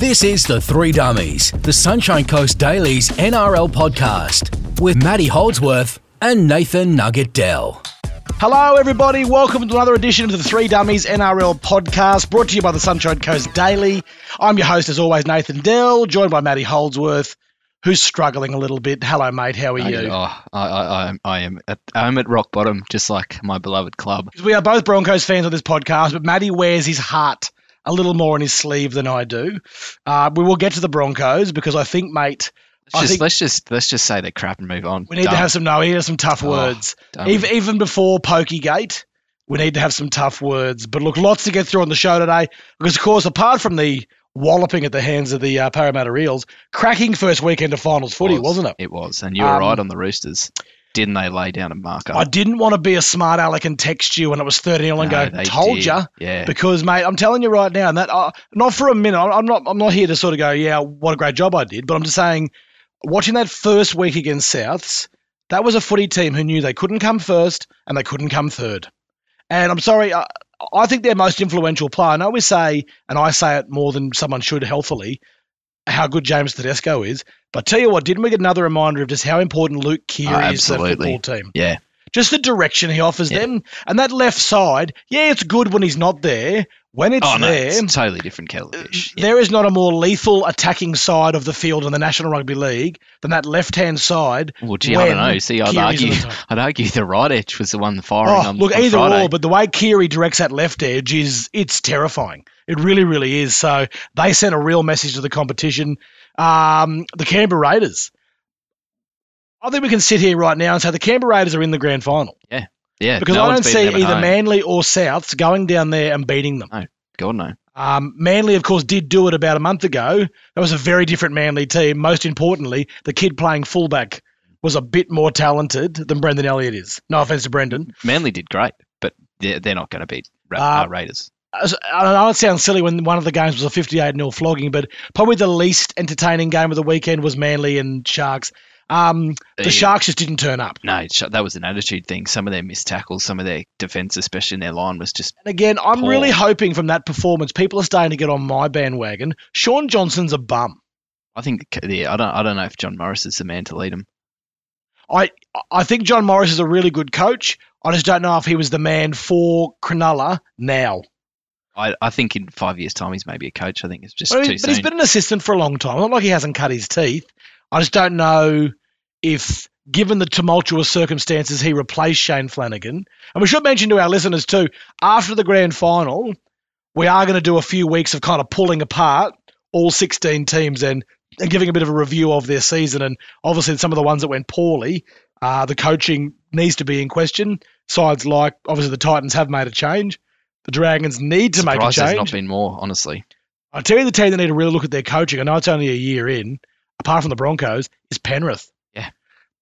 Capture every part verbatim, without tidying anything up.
This is The Three Dummies, the Sunshine Coast Daily's N R L podcast with Matty Holdsworth and Nathan Nugget-Dell. Hello everybody, welcome to another edition of the Three Dummies N R L podcast brought to you by the Sunshine Coast Daily. I'm your host as always, Nathan Dell, joined by Matty Holdsworth, who's struggling a little bit. Hello mate, how are I, you? Oh, I, I, I am at, I'm at rock bottom, just like my beloved club. We are both Broncos fans on this podcast, but Matty wears his heart a little more on his sleeve than I do. Uh, we will get to the Broncos because I think, mate... Let's just, think, let's just let's just say they're crap and move on. We need dumb. to have some no, we need to have some tough words. Oh, even, even before Pokegate, we need to have some tough words. But look, lots to get through on the show today because, of course, apart from the walloping at the hands of the uh, Parramatta Eels, cracking first weekend of finals footy, was, wasn't it? It was, and you were um, right on the Roosters. Didn't they lay down a marker? I didn't want to be a smart aleck and text you when it was thirteen all and no, go, told you. Yeah. Because, mate, I'm telling you right now, and that uh, not for a minute, I'm not I'm not here to sort of go, yeah, what a great job I did, but I'm just saying, watching that first week against Souths, that was a footy team who knew they couldn't come first and they couldn't come third. And I'm sorry, I, I think their most influential player, and I always say, and I say it more than someone should healthily, how good James Tedesco is. But tell you what, didn't we get another reminder of just how important Luke Cleary oh, is to the football team? Yeah. Just the direction he offers yeah. them. And that left side, yeah, it's good when he's not there. When it's oh, no, there, it's a totally different kettle of fish. Yeah. There is not a more lethal attacking side of the field in the National Rugby League than that left-hand side. Well, gee, I don't know. See, I'd argue, I'd argue the right edge was the one firing oh, on Look, on either Friday. or, but the way Cleary directs that left edge is it's terrifying. It really, really is. So they sent a real message to the competition. Um, the Canberra Raiders. I think we can sit here right now and say the Canberra Raiders are in the grand final. Yeah. Yeah, because no I don't see either home. Manly or Souths going down there and beating them. No, God no. Um, Manly, of course, did do it about a month ago. That was a very different Manly team. Most importantly, the kid playing fullback was a bit more talented than Brendan Elliott is. No offense to Brendan. Manly did great, but they're, they're not going to beat Ra- uh, Raiders. I know it sounds silly when one of the games was a fifty-eight nil flogging, but probably the least entertaining game of the weekend was Manly and Sharks. Um, the yeah. Sharks just didn't turn up. No, that was an attitude thing. Some of their missed tackles, some of their defence, especially in their line, was just And again, I'm poor. really hoping from that performance, people are starting to get on my bandwagon. Sean Johnson's a bum. I think yeah, I don't. I don't know if John Morris is the man to lead him. I I think John Morris is a really good coach. I just don't know if he was the man for Cronulla now. I, I think in five years' time, he's maybe a coach. I think it's just but too soon. But he's been an assistant for a long time. Not like he hasn't cut his teeth. I just don't know if, given the tumultuous circumstances, he replaced Shane Flanagan. And we should mention to our listeners too, after the grand final, we are going to do a few weeks of kind of pulling apart all sixteen teams and, and giving a bit of a review of their season. And obviously some of the ones that went poorly, uh, the coaching needs to be in question. Sides like, obviously the Titans have made a change. The Dragons need to Surprise make a change. There's not been more, honestly. I tell you the team that need to really look at their coaching, I know it's only a year in, apart from the Broncos, is Penrith.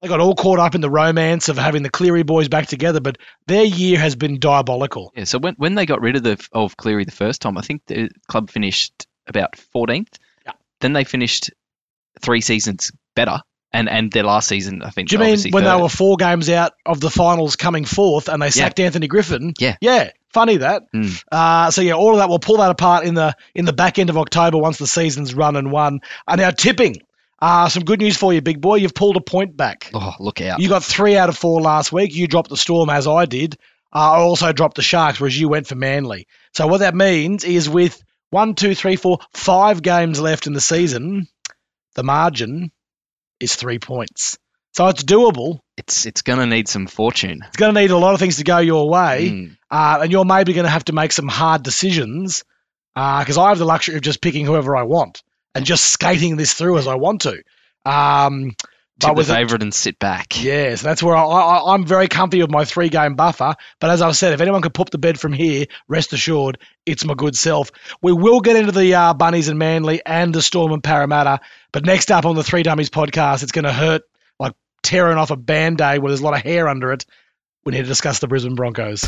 They got all caught up in the romance of having the Cleary boys back together, but their year has been diabolical. Yeah, so when when they got rid of the of Cleary the first time, I think the club finished about fourteenth. Yeah. Then they finished three seasons better, and, and their last season, I think. Do you mean when third. they were four games out of the finals coming fourth, and they sacked yeah. Anthony Griffin? Yeah, yeah, funny that. Mm. Uh, so yeah, all of that. We'll pull that apart in the in the back end of October once the season's run and won. And now tipping. Uh, some good news for you, big boy. You've pulled a point back. Oh, look out. You got three out of four last week. You dropped the Storm, as I did. Uh, I also dropped the Sharks, whereas you went for Manly. So what that means is with one, two, three, four, five games left in the season, the margin is three points. So it's doable. It's it's going to need some fortune. It's going to need a lot of things to go your way, mm. uh, and you're maybe going to have to make some hard decisions because uh, I have the luxury of just picking whoever I want. And just skating this through as I want to. Um, Tip the favourite and sit back. Yes, that's where I, I, I'm very comfy with my three-game buffer. But as I've said, if anyone could pop the bed from here, rest assured, it's my good self. We will get into the uh, Bunnies and Manly and the Storm and Parramatta. But next up on the Three Dummies podcast, it's going to hurt like tearing off a Band-Aid where there's a lot of hair under it. We need to discuss the Brisbane Broncos.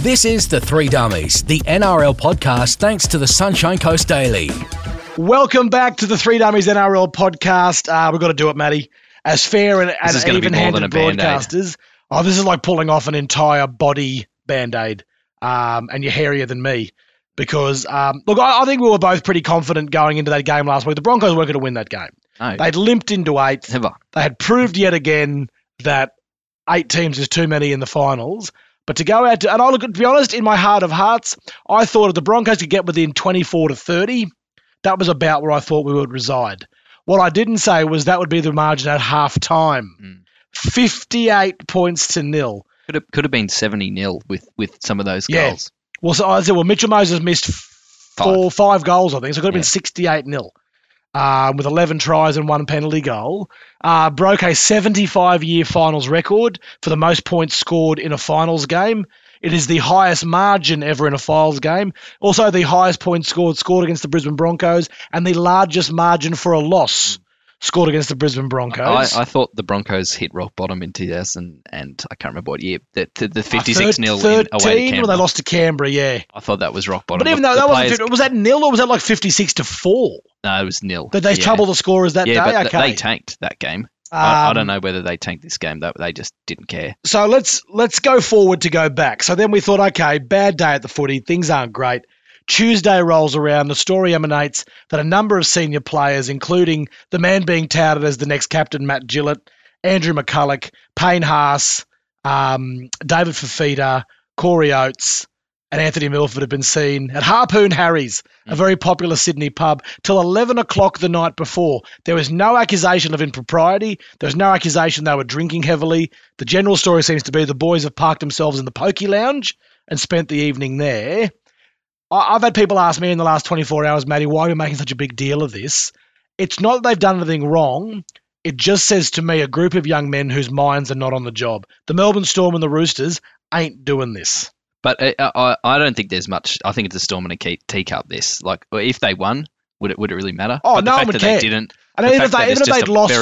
This is The Three Dummies, the N R L podcast, thanks to the Sunshine Coast Daily. Welcome back to the Three Dummies N R L podcast. Uh, we've got to do it, Matty. As fair and, and even-handed broadcasters. Oh, this is like pulling off an entire body Band-Aid, um, and you're hairier than me. because, um, look, I, I think we were both pretty confident going into that game last week. The Broncos weren't going to win that game. No. They'd limped into eight. Never. They had proved yet again that eight teams is too many in the finals. But to go out to, and I look, to be honest, in my heart of hearts, I thought if the Broncos could get within twenty-four to thirty, that was about where I thought we would reside. What I didn't say was that would be the margin at half time. Mm. fifty-eight points to nil. Could have, could have been seventy nil with, with some of those yeah. goals. Well, so I said, well, Mitchell Moses missed four, five. five goals, I think. So it could have yeah. been sixty-eight nil uh, with eleven tries and one penalty goal. Uh, broke a seventy-five year finals record for the most points scored in a finals game. It is the highest margin ever in a finals game. Also, the highest points scored scored against the Brisbane Broncos and the largest margin for a loss scored against the Brisbane Broncos. I, I thought the Broncos hit rock bottom in two thousand, and I can't remember what year. The, the, the fifty-six nil away to Canberra. When they lost to Canberra, yeah. I thought that was rock bottom. But even though the, that the wasn't, players... was that nil or was that like fifty-six to four? No, it was nil. Did they yeah. trouble the scorers that yeah, day? Yeah, but okay. They tanked that game. Um, I, I don't know whether they tanked this game. That they just didn't care. So let's let's go forward to go back. So then we thought, okay, bad day at the footy. Things aren't great. Tuesday rolls around. The story emanates that a number of senior players, including the man being touted as the next captain, Matt Gillett, Andrew McCullough, Payne Haas, um, David Fafita, Corey Oates, and Anthony Milford have been seen at Harpoon Harry's, a very popular Sydney pub, till eleven o'clock the night before. There was no accusation of impropriety. There was no accusation they were drinking heavily. The general story seems to be the boys have parked themselves in the pokey lounge and spent the evening there. I've had people ask me in the last twenty-four hours, Matty, why are we making such a big deal of this? It's not that they've done anything wrong. It just says to me a group of young men whose minds are not on the job. The Melbourne Storm and the Roosters ain't doing this. But I, I, I don't think there's much. I think it's a storm and a key, teacup. This, like, if they won, would it would it really matter? Oh, but no, the fact one would that care. They didn't. And the even if they even if they'd lost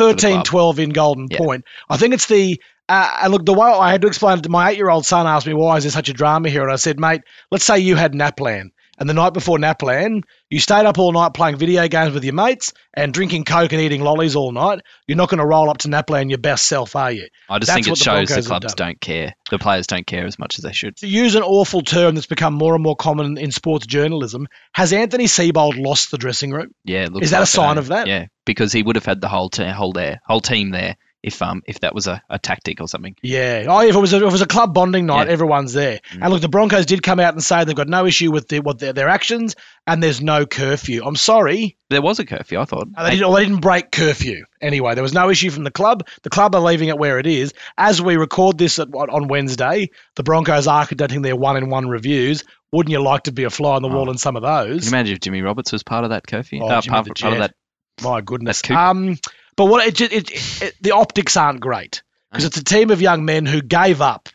thirteen twelve in Golden yeah. Point, I think it's the. Uh, look, the way I had to explain it to my eight-year-old son, asked me why is there such a drama here, and I said, mate, let's say you had Naplan, and the night before Naplan, you stayed up all night playing video games with your mates and drinking Coke and eating lollies all night. You're not going to roll up to Naplan your best self, are you? I just that's think it shows the clubs don't care. The players don't care as much as they should. To use an awful term that's become more and more common in sports journalism, has Anthony Seibold lost the dressing room? Yeah, it looks is that like a sign that, of that? Yeah, because he would have had the whole te- whole there, whole team there. If um if that was a, a tactic or something. Yeah. Oh, if it was a, if it was a club bonding night, yeah. everyone's there. Mm. And look, the Broncos did come out and say they've got no issue with the, what their, their actions and there's no curfew. I'm sorry. There was a curfew, I thought. They didn't, well, they didn't break curfew. Anyway, there was no issue from the club. The club are leaving it where it is. As we record this at, on Wednesday, the Broncos are conducting their one-in-one reviews. Wouldn't you like to be a fly on the oh. wall in some of those? Can you imagine if Jimmy Roberts was part of that curfew? Oh, uh, part, part of that. My goodness. Um. But what it, it, it, it the optics aren't great because it's a team of young men who gave up,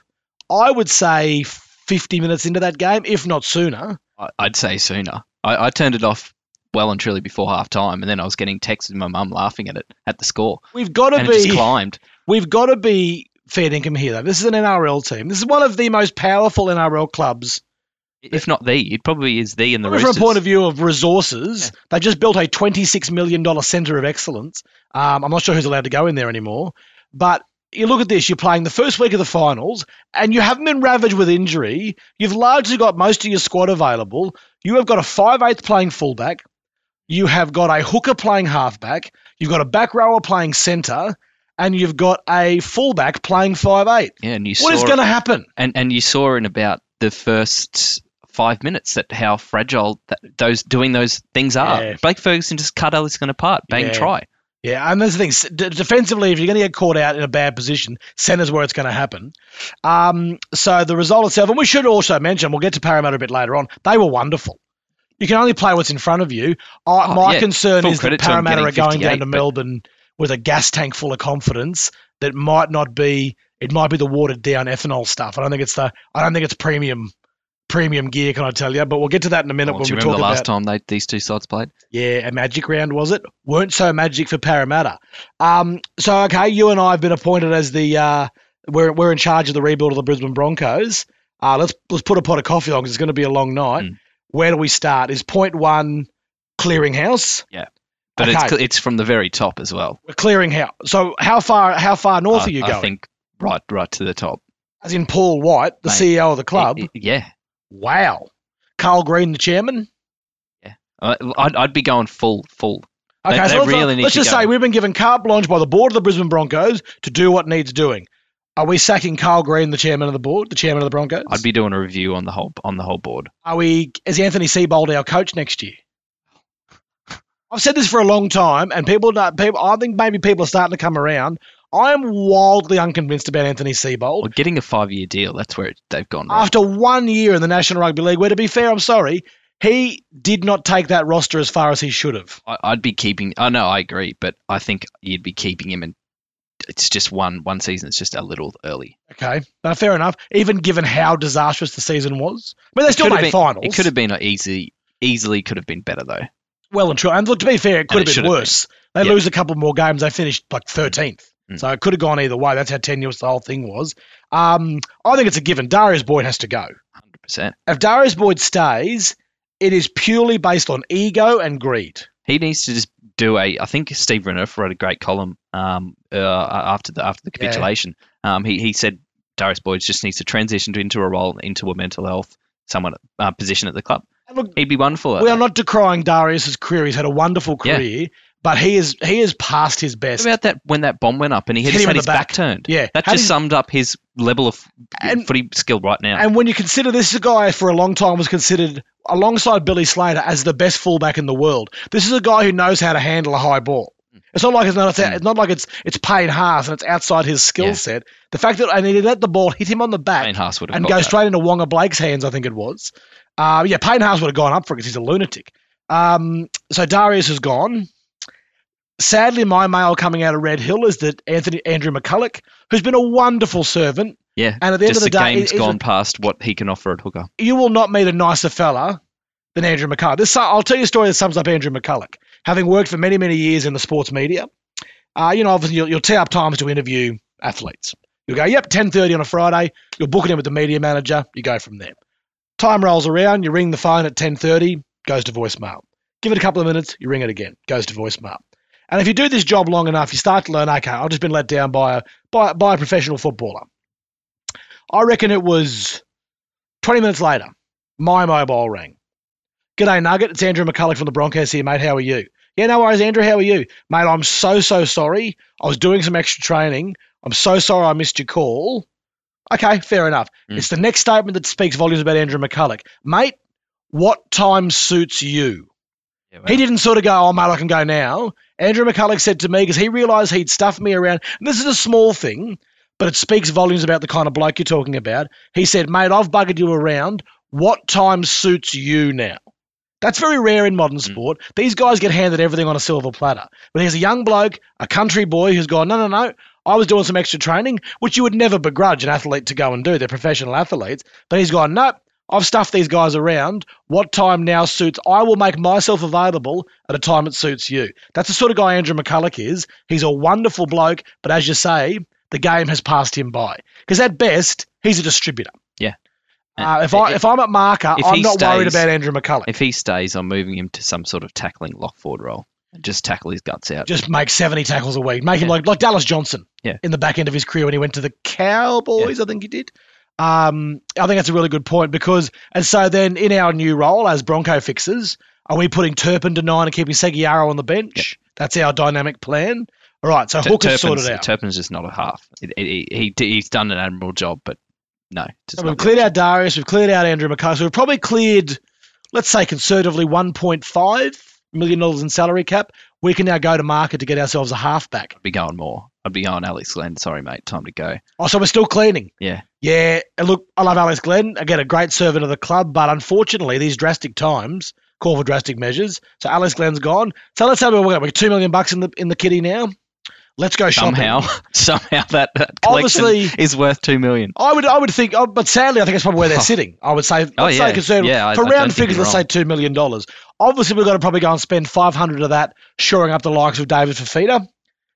I would say, fifty minutes into that game, if not sooner. I'd say sooner. I, I turned it off well and truly before half time, and then I was getting texts with my mum laughing at it, at the score. We've got to be. It just climbed. We've got to be fair dinkum here, though. This is an N R L team. This is one of the most powerful N R L clubs. If not the, it probably is the in the Roosters. From a point of view of resources, yeah. they just built a twenty-six million dollars centre of excellence. Um, I'm not sure who's allowed to go in there anymore. But you look at this, you're playing the first week of the finals and you haven't been ravaged with injury. You've largely got most of your squad available. You have got a five-eighth playing fullback. You have got a hooker playing halfback. You've got a back rower playing centre. And you've got a fullback playing five-eighth. Yeah, and you what saw is going to happen? And, and you saw in about the first five minutes that how fragile that those doing those things are. Yeah. Blake Ferguson just cut Ellison apart, bang yeah. try. Yeah, and there's the thing. D- defensively, if you're going to get caught out in a bad position, centre's where it's going to happen. Um, so the result itself, and we should also mention, we'll get to Parramatta a bit later on, they were wonderful. You can only play what's in front of you. I, oh, my yeah. concern Full is that Parramatta are going down to but... Melbourne with a gas tank full of confidence that might not be, it might be the watered down ethanol stuff. I don't think it's the, I don't think it's premium. Premium gear, can I tell you? But we'll get to that in a minute. Oh, when do you we remember talk the last about, time they, these two sides played? Yeah, a magic round, was it? Weren't so magic for Parramatta. Um, so, okay, you and I have been appointed as the uh, – we're we're in charge of the rebuild of the Brisbane Broncos. Uh, let's let's put a pot of coffee on because it's going to be a long night. Mm. Where do we start? Is point one clearinghouse? Yeah, but okay. it's it's from the very top as well. Clearinghouse. So how far how far north I, are you I going? I think right right to the top. As in Paul White, the Mate, C E O of the club? It, it, yeah. Wow. Carl Green, the chairman? Yeah, I'd, I'd be going full, full. Okay, they, so they let's, really not, let's just go. say we've been given carte blanche by the board of the Brisbane Broncos to do what needs doing. Are we sacking Carl Green, the chairman of the board, the chairman of the Broncos? I'd be doing a review on the whole on the whole board. Are we? Is Anthony Seibold our coach next year? I've said this for a long time, and people, people, I think maybe people are starting to come around. I am wildly unconvinced about Anthony Seibold. Well, getting a five-year deal, that's where it, they've gone wrong. After one year in the National Rugby League, where, to be fair, I'm sorry, he did not take that roster as far as he should have. I, I'd be keeping – oh, no, I agree, but I think you'd be keeping him, and it's just one one season. It's just a little early. Okay, no, fair enough, even given how disastrous the season was. I mean, they it still made been, finals. It could have been easy, easily could have been better, though. Well and true. And look, to be fair, it could and have it been worse. Been. They yeah. lose a couple more games. They finished like thirteenth. Mm. So it could have gone either way. That's how tenuous the whole thing was. Um, I think it's a given. Darius Boyd has to go. one hundred percent. If Darius Boyd stays, it is purely based on ego and greed. He needs to just do a – I think Steve Renouf wrote a great column um, uh, after the after the capitulation. Yeah. Um, he, he said Darius Boyd just needs to transition to, into a role, into a mental health someone uh, position at the club. Look, he'd be wonderful. We are not decrying Darius's career. He's had a wonderful career, yeah. but he is he has passed his best. What about that when that bomb went up and he had, hit him had his back. back turned? Yeah, that How just summed up his level of and, footy skill right now. And when you consider this guy for a long time was considered alongside Billy Slater as the best fullback in the world. This is a guy who knows how to handle a high ball. It's not like it's not, it's not like it's it's Payne Haas and it's outside his skill yeah. set. The fact that and he let the ball hit him on the back Payne Haas would have and go that. straight into Wonga Blake's hands, I think it was. Uh, yeah, Payne Haas would have gone up for it because he's a lunatic. Um, so Darius is gone. Sadly, my mail coming out of Red Hill is that Anthony Andrew McCullough, who's been a wonderful servant, yeah, and at the end of the, the day, game's gone past what he can offer at hooker. You will not meet a nicer fella than Andrew McCullough. This I'll tell you a story that sums up Andrew McCullough. Having worked for many, many years in the sports media, uh, you know, obviously you'll, you'll tee up times to interview athletes. You'll go, yep, ten thirty on a Friday. You'll book it in with the media manager. You go from there. Time rolls around. You ring the phone at ten thirty, goes to voicemail. Give it a couple of minutes, you ring it again, goes to voicemail. And if you do this job long enough, you start to learn, okay, I've just been let down by a, by, by a professional footballer. I reckon it was twenty minutes later, my mobile rang. G'day, Nugget. It's Andrew McCullough from the Broncos here, mate. How are you? Yeah, no worries, Andrew. How are you? Mate, I'm so, so sorry. I was doing some extra training. I'm so sorry I missed your call. Okay, fair enough. Mm. It's the next statement that speaks volumes about Andrew McCullough. Mate, what time suits you? Yeah, well. He didn't sort of go, oh, mate, I can go now. Andrew McCullough said to me, because he realised he'd stuffed me around, and this is a small thing, but it speaks volumes about the kind of bloke you're talking about. He said, mate, I've buggered you around. What time suits you now? That's very rare in modern sport. Mm. These guys get handed everything on a silver platter. But here's a young bloke, a country boy who's gone, no, no, no, I was doing some extra training, which you would never begrudge an athlete to go and do. They're professional athletes. But he's gone, no, I've stuffed these guys around. What time now suits? I will make myself available at a time that suits you. That's the sort of guy Andrew McCullough is. He's a wonderful bloke, but as you say, the game has passed him by. Because at best, he's a distributor. Yeah. Uh, if, I, if, if I'm at marker, I'm not stays, worried about Andrew McCullough. If he stays, I'm moving him to some sort of tackling lock forward role. Just tackle his guts out. Just make seventy tackles a week. Make yeah. him like, like Dallas Johnson yeah. in the back end of his career when he went to the Cowboys, yeah. I think he did. Um, I think that's a really good point because, and so then in our new role as Bronco fixers, are we putting Turpin to nine and keeping Seguiaro on the bench? Yeah. That's our dynamic plan. All right, so T- Hooker's sorted out. Turpin's just not a half. It, it, he, he, he's done an admirable job, but. No. So we've cleared out Darius. We've cleared out Andrew McCullough. We've probably cleared, let's say conservatively, one point five million dollars in salary cap. We can now go to market to get ourselves a halfback. I'd be going more. I'd be going Alex Glenn. Sorry, mate. Time to go. Oh, so we're still cleaning. Yeah. Yeah. And look, I love Alex Glenn. Again, a great servant of the club, but unfortunately, these drastic times call for drastic measures. So Alex Glenn's gone. So let's have a look. We've got two million dollars in the, in the kitty now. Let's go shopping. Somehow, somehow that, that collection Obviously, is worth two million dollars. I would I would think, oh, but sadly, I think that's probably where they're oh. sitting. I would say, let's oh, yeah. say conservative. Yeah, for I, round I figures, let's wrong. say two million dollars. Obviously, we've got to probably go and spend five hundred dollars of that shoring up the likes of David Fafita,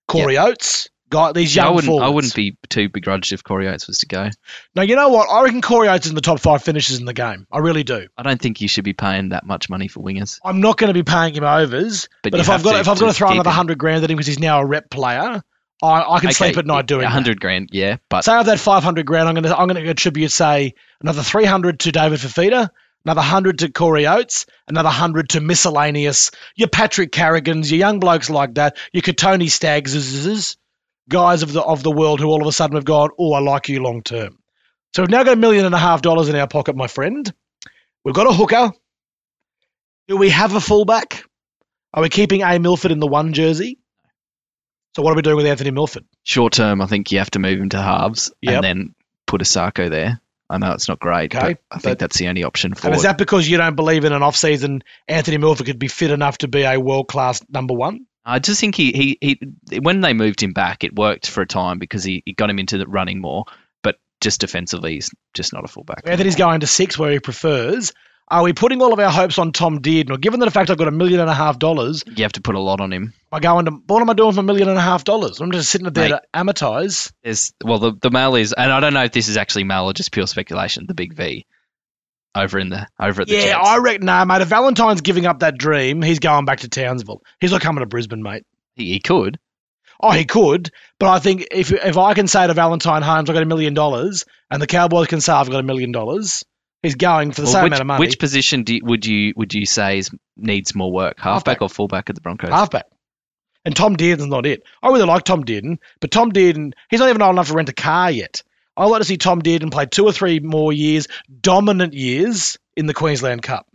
Corey yep. Oates, guy, these young yeah, I wouldn't, forwards. I wouldn't be too begrudged if Corey Oates was to go. Now, you know what? I reckon Corey Oates is in the top five finishers in the game. I really do. I don't think you should be paying that much money for wingers. I'm not going to be paying him overs. But, but if I've got to, if I've got to throw another hundred grand at him because he's now a rep player, I, I can okay, sleep at night doing that. hundred grand, yeah. But say of that five hundred grand, I'm going to I'm going to attribute say another three hundred to David Fafita, another hundred to Corey Oates, another hundred to miscellaneous, your Patrick Carrigans, your young blokes like that, your Katoni Staggs, guys of the of the world who all of a sudden have gone, oh, I like you long term. So we've now got a million and a half dollars in our pocket, my friend. We've got a hooker. Do we have a fullback? Are we keeping A. Milford in the one jersey? So what are we doing with Anthony Milford? Short term, I think you have to move him to halves yep. and then put a Sarko there. I know it's not great, okay, but I think but, that's the only option for and it. Is that because you don't believe in an off-season Anthony Milford could be fit enough to be a world-class number one? I just think he, he, he when they moved him back, it worked for a time because he, he got him into the running more, but just defensively, he's just not a fullback. Anthony's going to six where he prefers. Are we putting all of our hopes on Tom Dearden? Or given the fact I've got a million and a half dollars. You have to put a lot on him. I go into, what am I doing for a million and a half dollars? I'm just sitting there Mate, to amortise. Well, the, the mail is, and I don't know if this is actually mail or just pure speculation, the big V over in the over at the Yeah, Jets. I reckon, nah, mate, if Valentine's giving up that dream, he's going back to Townsville. He's not coming to Brisbane, mate. He, he could. Oh, he could, but I think if if I can say to Valentine Holmes, I've got a million dollars, and the Cowboys can say, I've got a million dollars. He's going for the well, same which, amount of money. Which position do you, would you would you say is, needs more work, halfback, halfback or fullback at the Broncos? Halfback. And Tom Dearden's not it. I really like Tom Dearden, but Tom Dearden, he's not even old enough to rent a car yet. I like to see Tom Dearden play two or three more years, dominant years, in the Queensland Cup.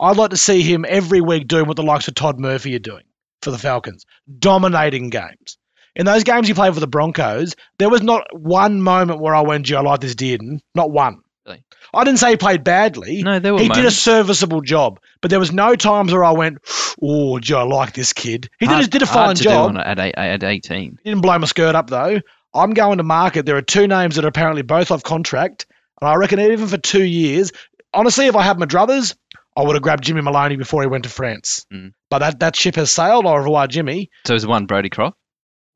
I'd like to see him every week doing what the likes of Todd Murphy are doing for the Falcons, dominating games. In those games he played for the Broncos, there was not one moment where I went, gee, I like this Dearden. Not one. Really? I didn't say he played badly. No, there were He moments. did a serviceable job, but there was no times where I went, oh, gee, I like this kid. He hard, did, did a fine hard to job. Do on, at, eight, at eighteen. He didn't blow my skirt up, though. I'm going to market. There are two names that are apparently both off contract, and I reckon even for two years, honestly, if I had my druthers, I would have grabbed Jimmy Maloney before he went to France. Mm. But that, that ship has sailed. Au revoir, Jimmy. So is one Brodie Croft?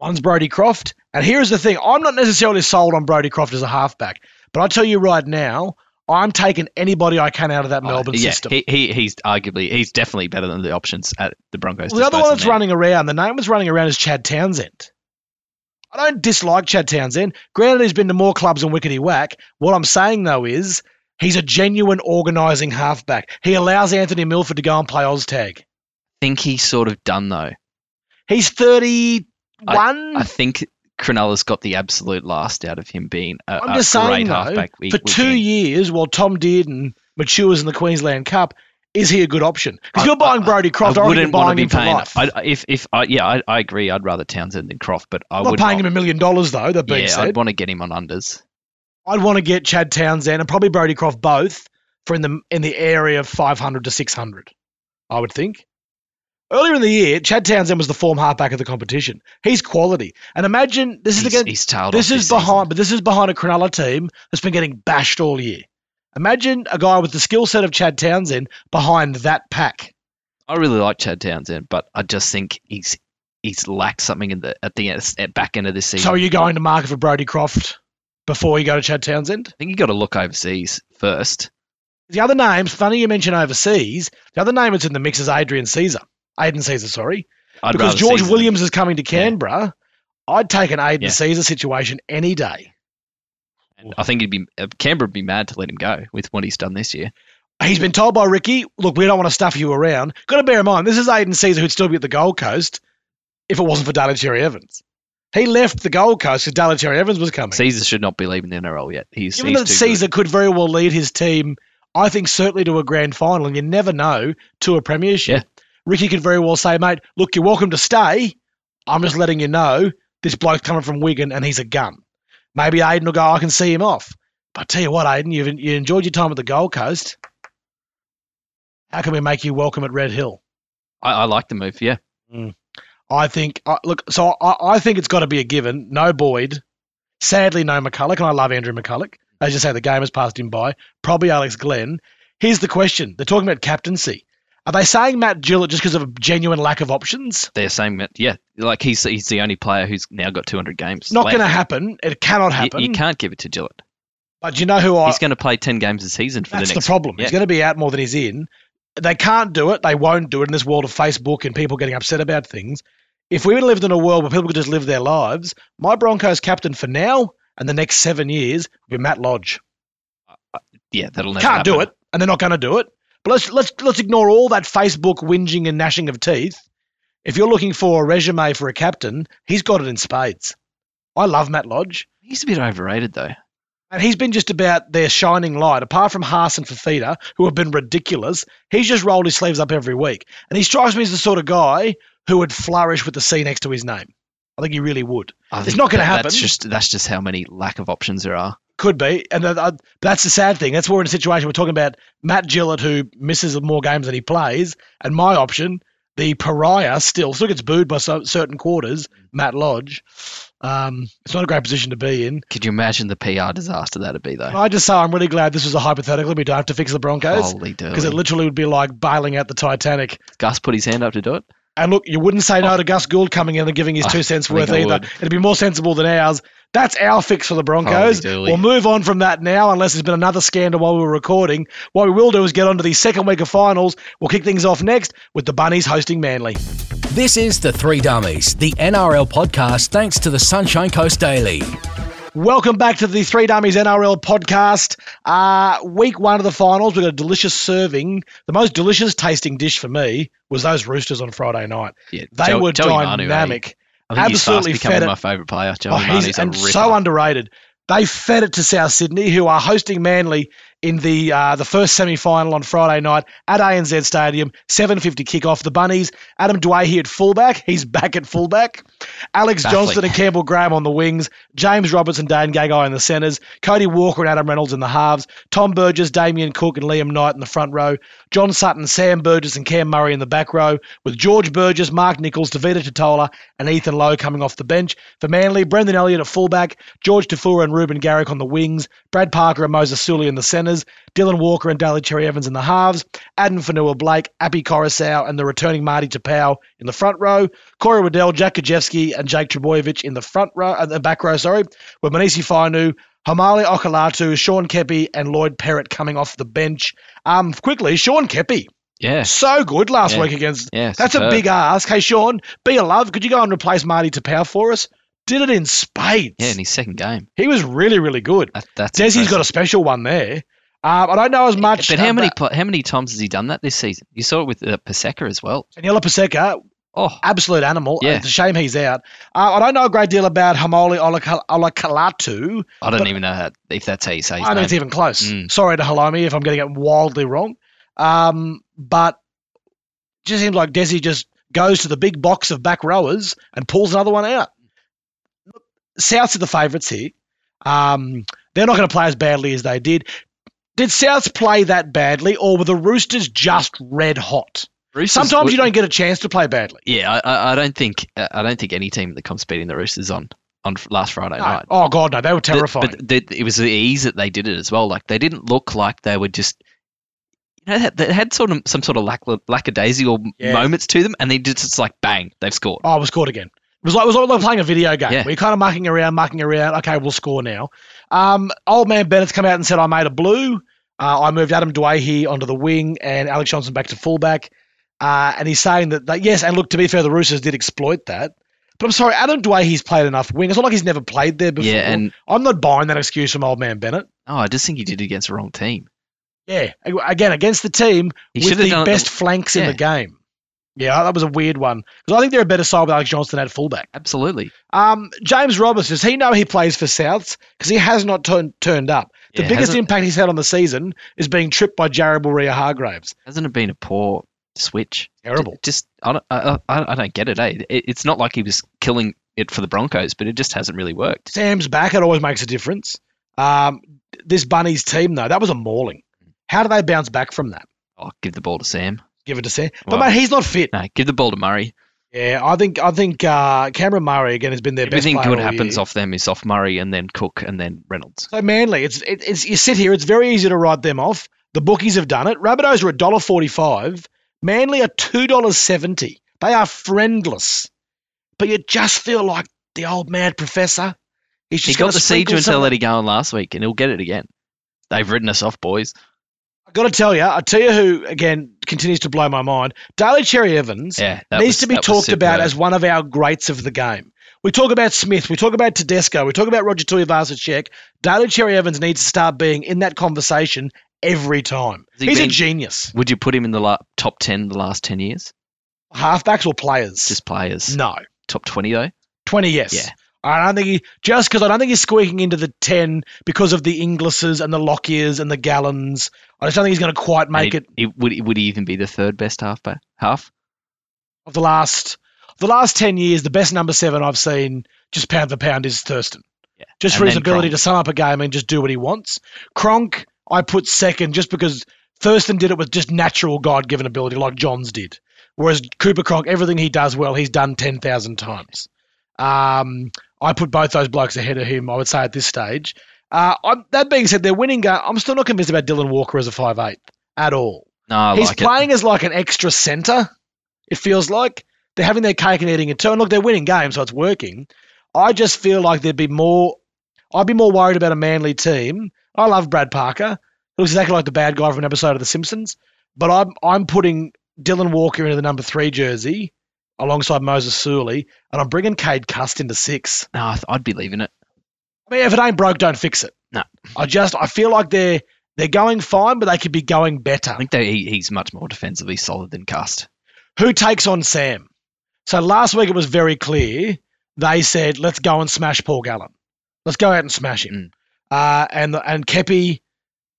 One's Brodie Croft. And here's the thing. I'm not necessarily sold on Brodie Croft as a halfback, but I'll tell you right now, I'm taking anybody I can out of that Melbourne oh, yeah. system. He, he, he's arguably, he's definitely better than the options at the Broncos. Well, the other one that's now. running around, the name that's running around is Chad Townsend. I don't dislike Chad Townsend. Granted, he's been to more clubs than Wickety Whack. What I'm saying, though, is he's a genuine organising halfback. He allows Anthony Milford to go and play Oztag. I think he's sort of done, though. He's thirty-one. I, I think... Cronulla's got the absolute last out of him being a, I'm just a saying, great though, halfback. We, for two in. years, while Tom Dearden matures in the Queensland Cup, is he a good option? Because you're buying I, Brodie Croft, I, I wouldn't want to be paying. I, if, if I, yeah, I, I agree. I'd rather Townsend than Croft, but I I'm would not paying not, him a million dollars though. That being yeah, said, I'd want to get him on unders. I'd want to get Chad Townsend and probably Brodie Croft both for in the in the area of five hundred to six hundred. I would think. Earlier in the year, Chad Townsend was the form halfback of the competition. He's quality. And imagine this is he's, again he's tailed this off is this behind season. But this is behind a Cronulla team that's been getting bashed all year. Imagine a guy with the skill set of Chad Townsend behind that pack. I really like Chad Townsend, but I just think he's he's lacked something in the at the at back end of this season. So are you going to market for Brodie Croft before you go to Chad Townsend? I think you got to look overseas first. The other names, funny you mention overseas, the other name that's in the mix is Aidan Sezer. Aidan Sezer, sorry. I'd because George Sezer. Williams is coming to Canberra. Yeah. I'd take an Aidan yeah. Sezer situation any day. And I think it'd be Canberra would be mad to let him go with what he's done this year. He's been told by Ricky, look, we don't want to stuff you around. Got to bear in mind, this is Aidan Sezer who'd still be at the Gold Coast if it wasn't for Daly Cherry Evans. He left the Gold Coast because Daly Cherry Evans was coming. Sezer should not be leaving the N R L yet. He's, Even he's that Sezer could very well lead his team, I think, certainly to a grand final, and you never know, to a premiership. Yeah. Ricky could very well say, mate, look, you're welcome to stay. I'm just letting you know this bloke's coming from Wigan and he's a gun. Maybe Aidan will go, I can see him off. But I tell you what, Aidan, you've you enjoyed your time at the Gold Coast. How can we make you welcome at Red Hill? I, I like the move, yeah. Mm. I think, uh, look, so I, I think it's got to be a given. No Boyd. Sadly, no McCullough, and I love Andrew McCullough. As you say, the game has passed him by. Probably Alex Glenn. Here's the question. They're talking about captaincy. Are they saying Matt Gillett just because of a genuine lack of options? They're saying, yeah, like he's he's the only player who's now got two hundred games. Not going to happen. It cannot happen. You, you can't give it to Gillett. But you know who I... He's going to play ten games a season for the next... That's the problem. Yeah. He's going to be out more than he's in. They can't do it. They won't do it in this world of Facebook and people getting upset about things. If we lived in a world where people could just live their lives, my Broncos captain for now and the next seven years would be Matt Lodge. Uh, yeah, that'll never Can't happen. do it. and they're not going to do it. But let's let's let's ignore all that Facebook whinging and gnashing of teeth. If you're looking for a resume for a captain, he's got it in spades. I love Matt Lodge. He's a bit overrated, though. And he's been just about their shining light. Apart from Haas and Fafita, who have been ridiculous, he's just rolled his sleeves up every week. And he strikes me as the sort of guy who would flourish with the C next to his name. I think he really would. It's not going to happen. That's just, that's just how many lack of options there are. Could be. And uh, that's the sad thing. That's where we're in a situation. We're talking about Matt Gillett, who misses more games than he plays. And my option, the pariah, still still gets booed by so, certain quarters, Matt Lodge. Um, it's not a great position to be in. Could you imagine the P R disaster that would be, though? I just say I'm really glad this was a hypothetical. We don't have to fix the Broncos. Holy dooly. Because it literally would be like bailing out the Titanic. Gus put his hand up to do it. And look, you wouldn't say no to Gus Gould coming in and giving his two cents worth either. It'd be more sensible than ours. That's our fix for the Broncos. We'll move on from that now, unless there's been another scandal while we were recording. What we will do is get on to the second week of finals. We'll kick things off next with the Bunnies hosting Manly. This is The Three Dummies, the N R L podcast, thanks to the Sunshine Coast Daily. Welcome back to the Three Dummies N R L podcast. Uh, week one of the finals, we got a delicious serving. The most delicious tasting dish for me was those Roosters on Friday night. Yeah, they Joey, were Joey dynamic. Manu, I think absolutely he's fast becoming my favourite player. Joey oh, Manu's and so underrated. They fed it to South Sydney, who are hosting Manly in the uh, the first semi-final on Friday night at A N Z Stadium, seven fifty kickoff. The Bunnies, Adam Dwyer here at fullback. He's back at fullback. Alex Baffling. Johnston and Campbell Graham on the wings. James Roberts and Dane Gagai in the centres. Cody Walker and Adam Reynolds in the halves. Tom Burgess, Damien Cook and Liam Knight in the front row. John Sutton, Sam Burgess and Cam Murray in the back row, with George Burgess, Mark Nichols, Tavita Totola and Ethan Lowe coming off the bench. For Manly, Brendan Elliott at fullback. George Tafura and Ruben Garrick on the wings. Brad Parker and Moses Sully in the centres. Dylan Walker and Daly Cherry Evans in the halves, Adam Fanua-Blake, Appy Coruscant and the returning Marty Tapau in the front row, Corey Waddell, Jack Kajewski and Jake Trebojevic in the front row, uh, the back row, sorry, with Manisi Fainu, Hamali Okalatu, Sean Kepi and Lloyd Perrott coming off the bench. Um, quickly, Sean Kepi. Yeah. So good last yeah. week against. Yeah, that's superb. A big ask. Hey, Sean, be a love. Could you go and replace Marty Tapau for us? Did it in spades. Yeah, in his second game. He was really, really good. That, that's Desi's got a special one there. Um, I don't know as much. But how many how many times has he done that this season? You saw it with uh, Paseka as well. Daniela Paseka, oh, absolute animal. Yeah. It's a shame he's out. Uh, I don't know a great deal about Hamali Olakalatu. I don't even know how, if that's how you say his I name. Know it's even close. Mm. Sorry to Halomi if I'm getting it wildly wrong. Um, but it just seems like Desi just goes to the big box of back rowers and pulls another one out. Souths are the favourites here. Um, they're not going to play as badly as they did. Did Souths play that badly, or were the Roosters just red hot? Roosters Sometimes would, you don't get a chance to play badly. Yeah, I, I don't think I don't think any team that comes beating the Roosters on, on last Friday no. night. Oh God, no, they were terrifying. The, but the, it was the ease that they did it as well. Like they didn't look like they were just, you know, they had sort of some sort of lack, lackadaisical yeah. moments to them, and they just it's like bang, they've scored. Oh, it was scored again. It was like it was like playing a video game. Yeah. We're kind of mucking around, mucking around. Okay, we'll score now. Um, old man Bennett's come out and said, I made a blue. Uh, I moved Adam Dwyer here onto the wing and Alex Johnson back to fullback. Uh, and he's saying that, that, yes, and look, to be fair, the Roosters did exploit that. But I'm sorry, Adam Dwyer, he's played enough wing. It's not like he's never played there before. Yeah, and I'm not buying that excuse from old man Bennett. Oh, I just think he did it against the wrong team. Yeah, again, against the team he with the best it, flanks yeah. in the game. Yeah, that was a weird one. Because I think they're a better side with Alex Johnston at fullback. Absolutely. Um, James Roberts, does he know he plays for Souths? Because he has not turn, turned up. The yeah, biggest impact he's had on the season is being tripped by Jarryd Borea-Hargreaves. Hasn't it been a poor switch? Terrible. Just, I don't, I, I, I don't get it, eh? It, it's not like he was killing it for the Broncos, but it just hasn't really worked. Sam's back. It always makes a difference. Um, this Bunnies team, though, that was a mauling. How do they bounce back from that? Oh, give the ball to Sam. Give it to Sam. But, well, mate, he's not fit. No, give the ball to Murray. Yeah, I think I think uh, Cameron Murray, again, has been their Everything best player Everything good happens year. Off them is off Murray and then Cook and then Reynolds. So, Manly, it's, it, it's, you sit here, it's very easy to write them off. The bookies have done it. Rabbitohs are one dollar forty-five. Manly are two dollars seventy. They are friendless. But you just feel like the old mad professor. He's just he got the siege until let it go on last week, and he'll get it again. They've ridden us off, boys. Got to tell you, I tell you who again continues to blow my mind. Daly Cherry Evans yeah, needs was, to be talked about as one of our greats of the game. We talk about Smith, we talk about Tedesco, we talk about Roger Tuivasa-Sheck. Daly Cherry Evans needs to start being in that conversation every time. He's been, a genius. Would you put him in the la- top ten the last ten years? Halfbacks or players? Just players. No. Top twenty, though? twenty, yes. Yeah. I don't think he – just because I don't think he's squeaking into the ten because of the Inglisses and the Lockyers and the Gallons. I just don't think he's going to quite make he, it. He, would, he, would he even be the third best halfback? Half? Of the last of the last ten years, the best number seven I've seen just pound for pound is Thurston. Yeah. Just and for his ability Cronk. to sum up a game and just do what he wants. Cronk, I put second just because Thurston did it with just natural God-given ability like Johns did. Whereas Cooper Cronk, everything he does well, he's done ten thousand times. Um, I put both those blokes ahead of him, I would say, at this stage. Uh, I'm, that being said, they're winning. Uh, I'm still not convinced about Dylan Walker as a five eighth at all. No, I He's like playing it. as like an extra centre, it feels like. They're having their cake and eating it too. And look, they're winning games, so it's working. I just feel like there'd be more – I'd be more worried about a Manly team. I love Brad Parker. He looks exactly like the bad guy from an episode of The Simpsons. But I'm I'm putting Dylan Walker into the number three jersey alongside Moses Suley, and I'm bringing Cade Cust into six. No, I th- I'd be leaving it. I mean, if it ain't broke, don't fix it. No. I just – I feel like they're they're going fine, but they could be going better. I think they, he, he's much more defensively solid than Cust. Who takes on Sam? So last week it was very clear – they said, let's go and smash Paul Gallen. Let's go out and smash him. Mm. Uh, and and Kepi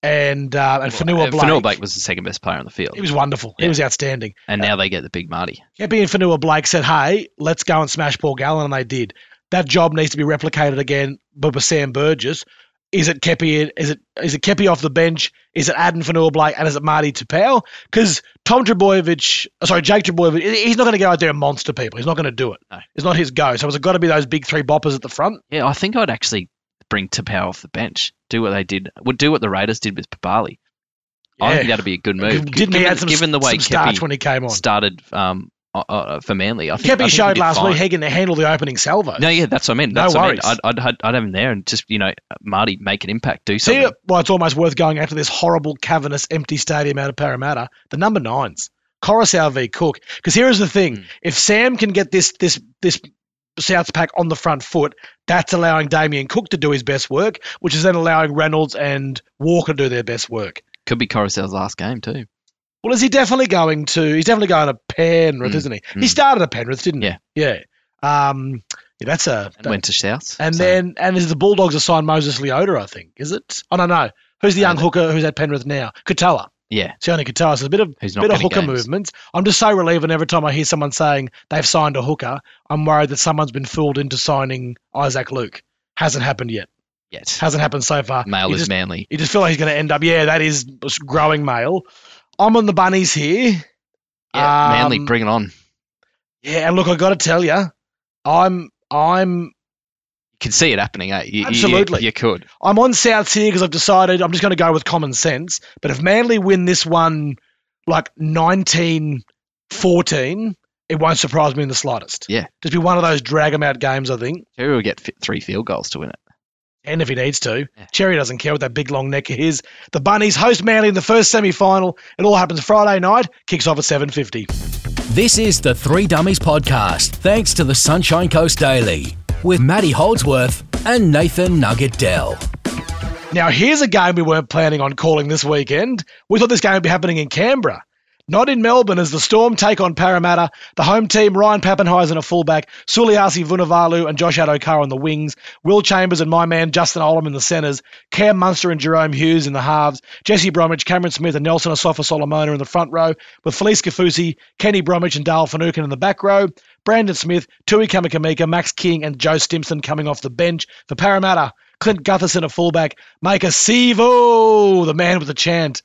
and uh, and well, Fanua Blake. Fanua Blake was the second best player on the field. He was wonderful. Yeah. He was outstanding. And uh, now they get the big Marty. Kepi and Fanua Blake said, hey, let's go and smash Paul Gallen, and they did. That job needs to be replicated again, but with Sam Burgess. Is it Kepi? Is it is it Kepi off the bench? Is it Aidan Fanua Blake? And is it Marty Tapau? Because Tom Trbojevic, sorry, Jake Trbojevic, he's not going to go out there and monster people. He's not going to do it. No. It's not his go. So it's got to be those big three boppers at the front. Yeah, I think I'd actually bring Tapau off the bench. Do what they did. Would do what the Raiders did with Papali. Yeah. I think that'd be a good move. Didn't given, he had some, given the way Kepi when he came on. started um, uh, for Manly? I think, Kepi I think showed last fine. week he can handle the opening salvo. No, yeah, that's what I meant. That's no worries. What I meant. I'd, I'd, I'd have him there and just, you know, Marty make an impact, do something. See, well, it's almost worth going after this horrible, cavernous, empty stadium out of Parramatta. The number nines, Coruscant v Cook. Because here's the thing. Mm. If Sam can get this this this Souths pack on the front foot, that's allowing Damien Cook to do his best work, which is then allowing Reynolds and Walker to do their best work. Could be Coruscant's last game too. Well, is he definitely going to? He's definitely going to Penrith, mm. isn't he? Mm. He started at Penrith, didn't he? Yeah, yeah. Um, yeah that's a and that, went to Souths, and so. then and is the Bulldogs assigned Moses Leota? I think is it? I don't know. Who's the young hooker who's at Penrith now? Katoa. Yeah, Sione Katoa. So a bit of bit of hooker games. movements. I'm just so relieved, and every time I hear someone saying they've signed a hooker, I'm worried that someone's been fooled into signing Isaac Luke. Hasn't happened yet. Yet hasn't happened so far. Male you is just, Manly. You just feel like he's going to end up. Yeah, that is growing male. I'm on the bunnies here. Yeah, um, Manly, bring it on. Yeah, and look, I got to tell you, I'm, I'm. You can see it happening, eh? You, absolutely, you, you could. I'm on Souths here because I've decided I'm just going to go with common sense. But if Manly win this one, like nineteen fourteen, it won't surprise me in the slightest. Yeah, just be one of those drag them out games. I think Cherry will get three field goals to win it. And if he needs to. Yeah. Cherry doesn't care with that big long neck of his. The Bunnies host Manly in the first semi-final. It all happens Friday night. Kicks off at seven fifty. This is the Three Dummies podcast, thanks to the Sunshine Coast Daily, with Matty Holdsworth and Nathan Nugget-Dell. Now, here's a game we weren't planning on calling this weekend. We thought this game would be happening in Canberra. Not in Melbourne, as the Storm take on Parramatta. The home team, Ryan Pappenhuyzen at fullback, Suliasi Vunivalu and Josh Adokar on the wings, Will Chambers and my man Justin Olam in the centres, Cam Munster and Jerome Hughes in the halves, Jesse Bromwich, Cameron Smith and Nelson Osofa-Solomona in the front row, with Felice Kafusi, Kenny Bromwich and Dale Finucane in the back row, Brandon Smith, Tui Kamikamika, Max King and Joe Stimson coming off the bench. For Parramatta, Clint Gutherson at fullback, Maker Sivo, the man with the chant,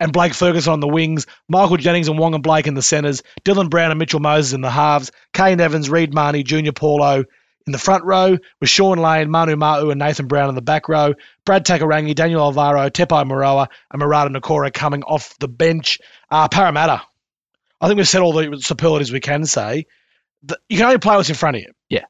and Blake Ferguson on the wings, Michael Jennings and Wong and Blake in the centres, Dylan Brown and Mitchell Moses in the halves, Kane Evans, Reid Marnie, Junior Paulo in the front row, with Sean Lane, Manu Ma'u and Nathan Brown in the back row, Brad Takarangi, Daniel Alvaro, Tepai Moroa and Murata Nakora coming off the bench. Uh, Parramatta, I think we've said all the superlatives we can say. The, you can only play what's in front of you. Yeah.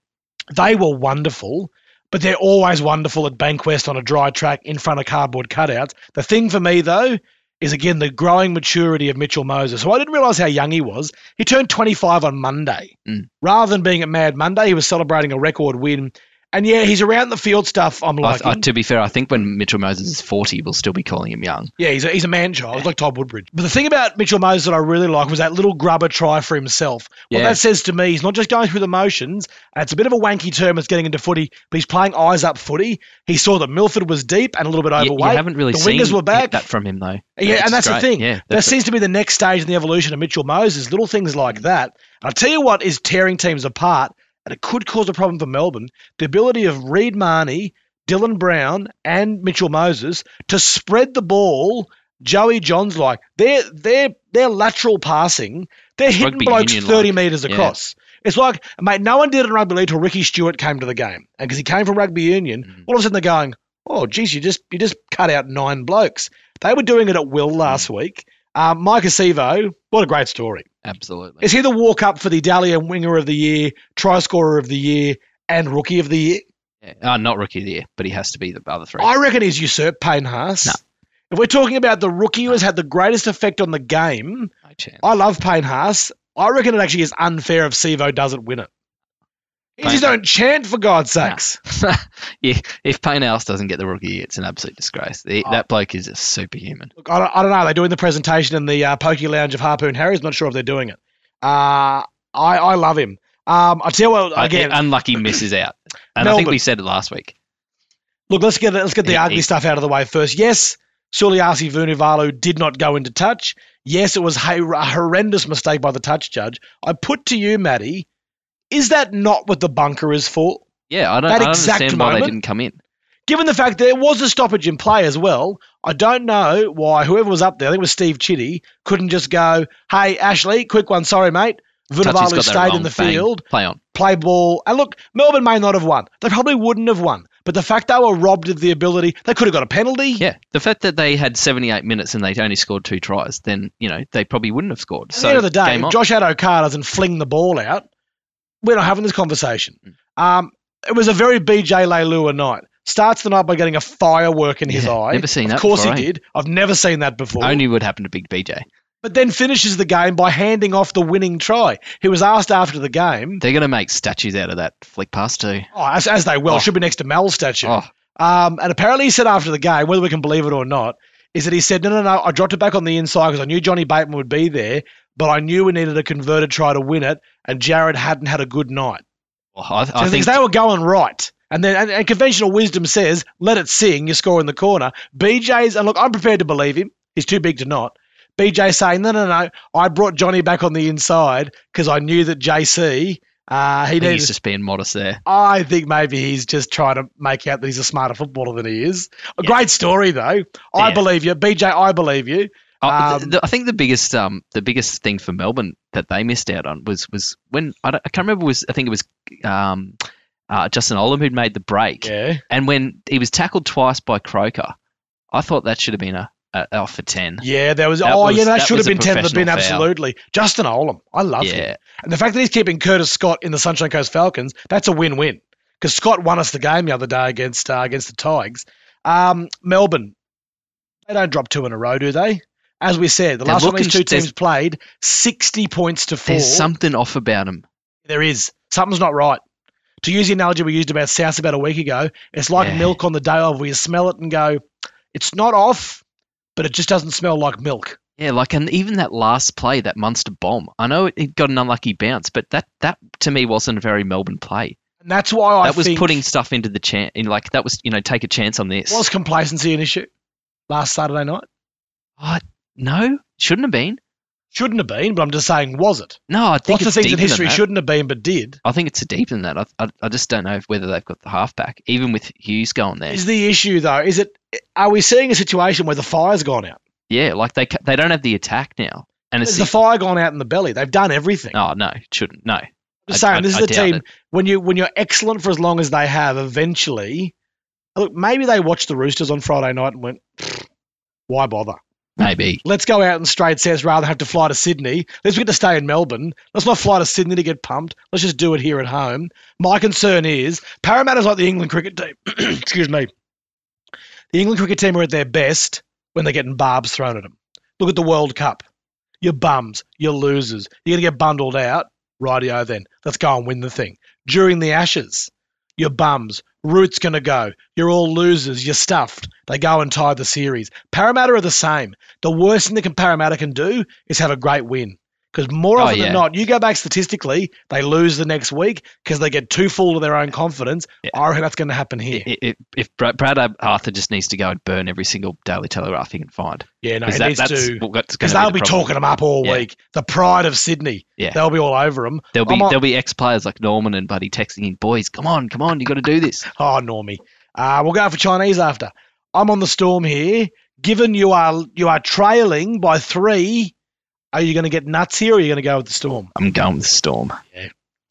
They were wonderful. But they're always wonderful at Bankwest on a dry track in front of cardboard cutouts. The thing for me, though, is again the growing maturity of Mitchell Moses. So I didn't realise how young he was. He turned twenty-five on Monday. Mm. Rather than being at Mad Monday, he was celebrating a record win And yeah, he's around the field stuff. I'm like, uh, to be fair, I think when Mitchell Moses is forty, we'll still be calling him young. Yeah, he's a, he's a man child, like Todd Woodbridge. But the thing about Mitchell Moses that I really like was that little grubber try for himself. What yeah. that says to me, he's not just going through the motions. And it's a bit of a wanky term that's getting into footy, but he's playing eyes up footy. He saw that Milford was deep and a little bit overweight. You, you haven't really the seen wingers were back. That from him though. Yeah, yeah and that's great. The thing. Yeah, that's that great. Seems to be the next stage in the evolution of Mitchell Moses. Little things like that. And I'll tell you what is tearing teams apart. And it could cause a problem for Melbourne, the ability of Reid Marnie, Dylan Brown, and Mitchell Moses to spread the ball. Joey Johns-like, they're, they're, they're lateral passing. They're hitting blokes thirty metres across. Yeah. It's like, mate, no one did it in rugby league till Ricky Stewart came to the game. And because he came from rugby union, mm-hmm. all of a sudden they're going, oh, geez, you just you just cut out nine blokes. They were doing it at will last mm-hmm. week. Um, Mike Acevo, what a great story. Absolutely. Is he the walk-up for the Dalian Winger of the Year, try-scorer of the Year, and Rookie of the Year? Yeah. Uh, not Rookie of the Year, but he has to be the other three. I reckon he's usurped Payne Haas. No. If we're talking about the rookie who has had the greatest effect on the game, no chance. I love Payne Haas. I reckon it actually is unfair if Sevo doesn't win it. He just don't chant, for God's sakes. No. yeah, if Payne Haas doesn't get the rookie, it's an absolute disgrace. The, oh. That bloke is a superhuman. Look, I don't, I don't know. They're doing the presentation in the uh, pokey lounge of Harpoon Harry's. Not sure if they're doing it. Uh, I, I love him. Um, I tell you what, again. Uh, unlucky misses out. And Melbourne. I think we said it last week. Look, let's get let's get the yeah, ugly he, stuff out of the way first. Yes, Suliasi Vunivalu did not go into touch. Yes, it was a horrendous mistake by the touch judge. I put to you, Matty, is that not what the bunker is for? Yeah, I don't, I don't understand why moment, they didn't come in. Given the fact there was a stoppage in play as well, I don't know why whoever was up there, I think it was Steve Chitty, couldn't just go, hey, Ashley, quick one, sorry, mate. Vunivalu stayed in the bang, field. Play on. Play ball. And look, Melbourne may not have won. They probably wouldn't have won. But the fact they were robbed of the ability, they could have got a penalty. Yeah, the fact that they had seventy-eight minutes and they only scored two tries, then, you know, they probably wouldn't have scored. At so, the end of the day, Josh Adokar doesn't fling the ball out. We're not having this conversation. Um, it was a very B J Leilua night. Starts the night by getting a firework in his yeah, eye. Never seen of that. Of course before, he eh? did. I've never seen that before. Only would happen to Big B J. But then finishes the game by handing off the winning try. He was asked after the game. They're going to make statues out of that flick pass too. Oh, as, as they will. Oh. Should be next to Mal's statue. Oh. Um, and apparently he said after the game, whether we can believe it or not, is that he said, no, no, no, I dropped it back on the inside because I knew Johnny Bateman would be there, but I knew we needed a converted try to win it, and Jared hadn't had a good night. Well, I, so I think, think they were going right. And then and, and conventional wisdom says, let it sing, you score in the corner. B J's, and look, I'm prepared to believe him. He's too big to not. B J saying, no, no, no, I brought Johnny back on the inside because I knew that J C... Uh, he needs to be modest there. I think maybe he's just trying to make out that he's a smarter footballer than he is. A yeah. great story though. I yeah. believe you, B J. I believe you. Um, uh, th- th- I think the biggest, um, the biggest thing for Melbourne that they missed out on was was when I, don't, I can't remember was I think it was um, uh, Justin Olam who made the break. Yeah. And when he was tackled twice by Croker, I thought that should have been a. Uh, oh, for ten. Yeah, there was. That oh, was, yeah, that, that should have been ten. Would have been absolutely. Justin Olam, I love yeah. him. And the fact that he's keeping Curtis Scott in the Sunshine Coast Falcons, that's a win-win because Scott won us the game the other day against uh, against the Tigers. Um, Melbourne, they don't drop two in a row, do they? As we said, the now last time these two teams played, sixty points to four. There's something off about them. There is. Something's not right. To use the analogy we used about Souths about a week ago, it's like yeah. milk on the day of where you smell it and go, it's not off. But it just doesn't smell like milk. Yeah, like and even that last play, that Munster bomb. I know it got an unlucky bounce, but that that to me wasn't a very Melbourne play. And that's why I that was think putting stuff into the chance. In like that was you know take a chance on this. Was complacency an issue last Saturday night? Uh, no, shouldn't have been. Shouldn't have been, but I'm just saying, was it? No, I think lots it's of things in history shouldn't have been, but did. I think it's deeper than that. I, I I just don't know whether they've got the halfback, even with Hughes going there. Is the issue though? Is it? Are we seeing a situation where the fire's gone out? Yeah, like they they don't have the attack now, and it's the fire gone out in the belly. They've done everything. Oh no, it shouldn't no. I'm just saying, this is a team when you when you're excellent for as long as they have. Eventually, look, maybe they watched the Roosters on Friday night and went, why bother? Maybe. Let's go out in straight sets rather than have to fly to Sydney. Let's get to stay in Melbourne. Let's not fly to Sydney to get pumped. Let's just do it here at home. My concern is Parramatta's like the England cricket team. Excuse me. The England cricket team are at their best when they're getting barbs thrown at them. Look at the World Cup. You're bums. You're losers. You're going to get bundled out. Rightio then. Let's go and win the thing. During the Ashes, You're bums. Root's going to go. You're all losers. You're stuffed. They go and tie the series. Parramatta are the same. The worst thing that Parramatta can do is have a great win. Because more often oh, yeah. than not, you go back statistically, they lose the next week because they get too full of their own confidence. Yeah. I reckon that's going to happen here. It, it, if Brad Arthur just needs to go and burn every single Daily Telegraph he can find. Yeah, no, he that, needs to. Because they'll be, be talking them up all yeah. week. The pride of Sydney. Yeah. They'll be all over them. There'll be, on, there'll be ex-players like Norman and Buddy texting in, boys, come on, come on, you got to do this. Oh, Normie. Uh, we'll go out for Chinese after. I'm on the Storm here. Given you are you are trailing by three... Are you going to get nuts here or are you going to go with the Storm? I'm going with the Storm. Yeah,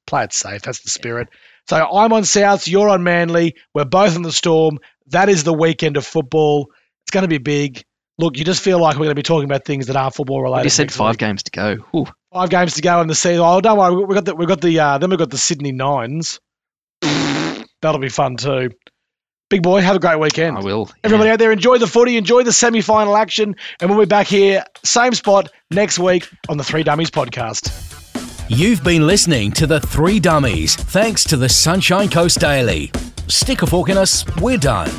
play it safe. That's the spirit. So I'm on Souths. You're on Manly. We're both on the Storm. That is the weekend of football. It's going to be big. Look, you just feel like we're going to be talking about things that are football related. You said five week. games to go. Ooh. Five games to go in the season. Oh, don't worry. We've got the, we've got the, uh, then we've got the Sydney Nines. That'll be fun too. Big boy, have a great weekend. I will. Everybody yeah. out there, enjoy the footy, enjoy the semi-final action, and we'll be back here, same spot, next week on the Three Dummies podcast. You've been listening to the Three Dummies, thanks to the Sunshine Coast Daily. Stick a fork in us, we're done.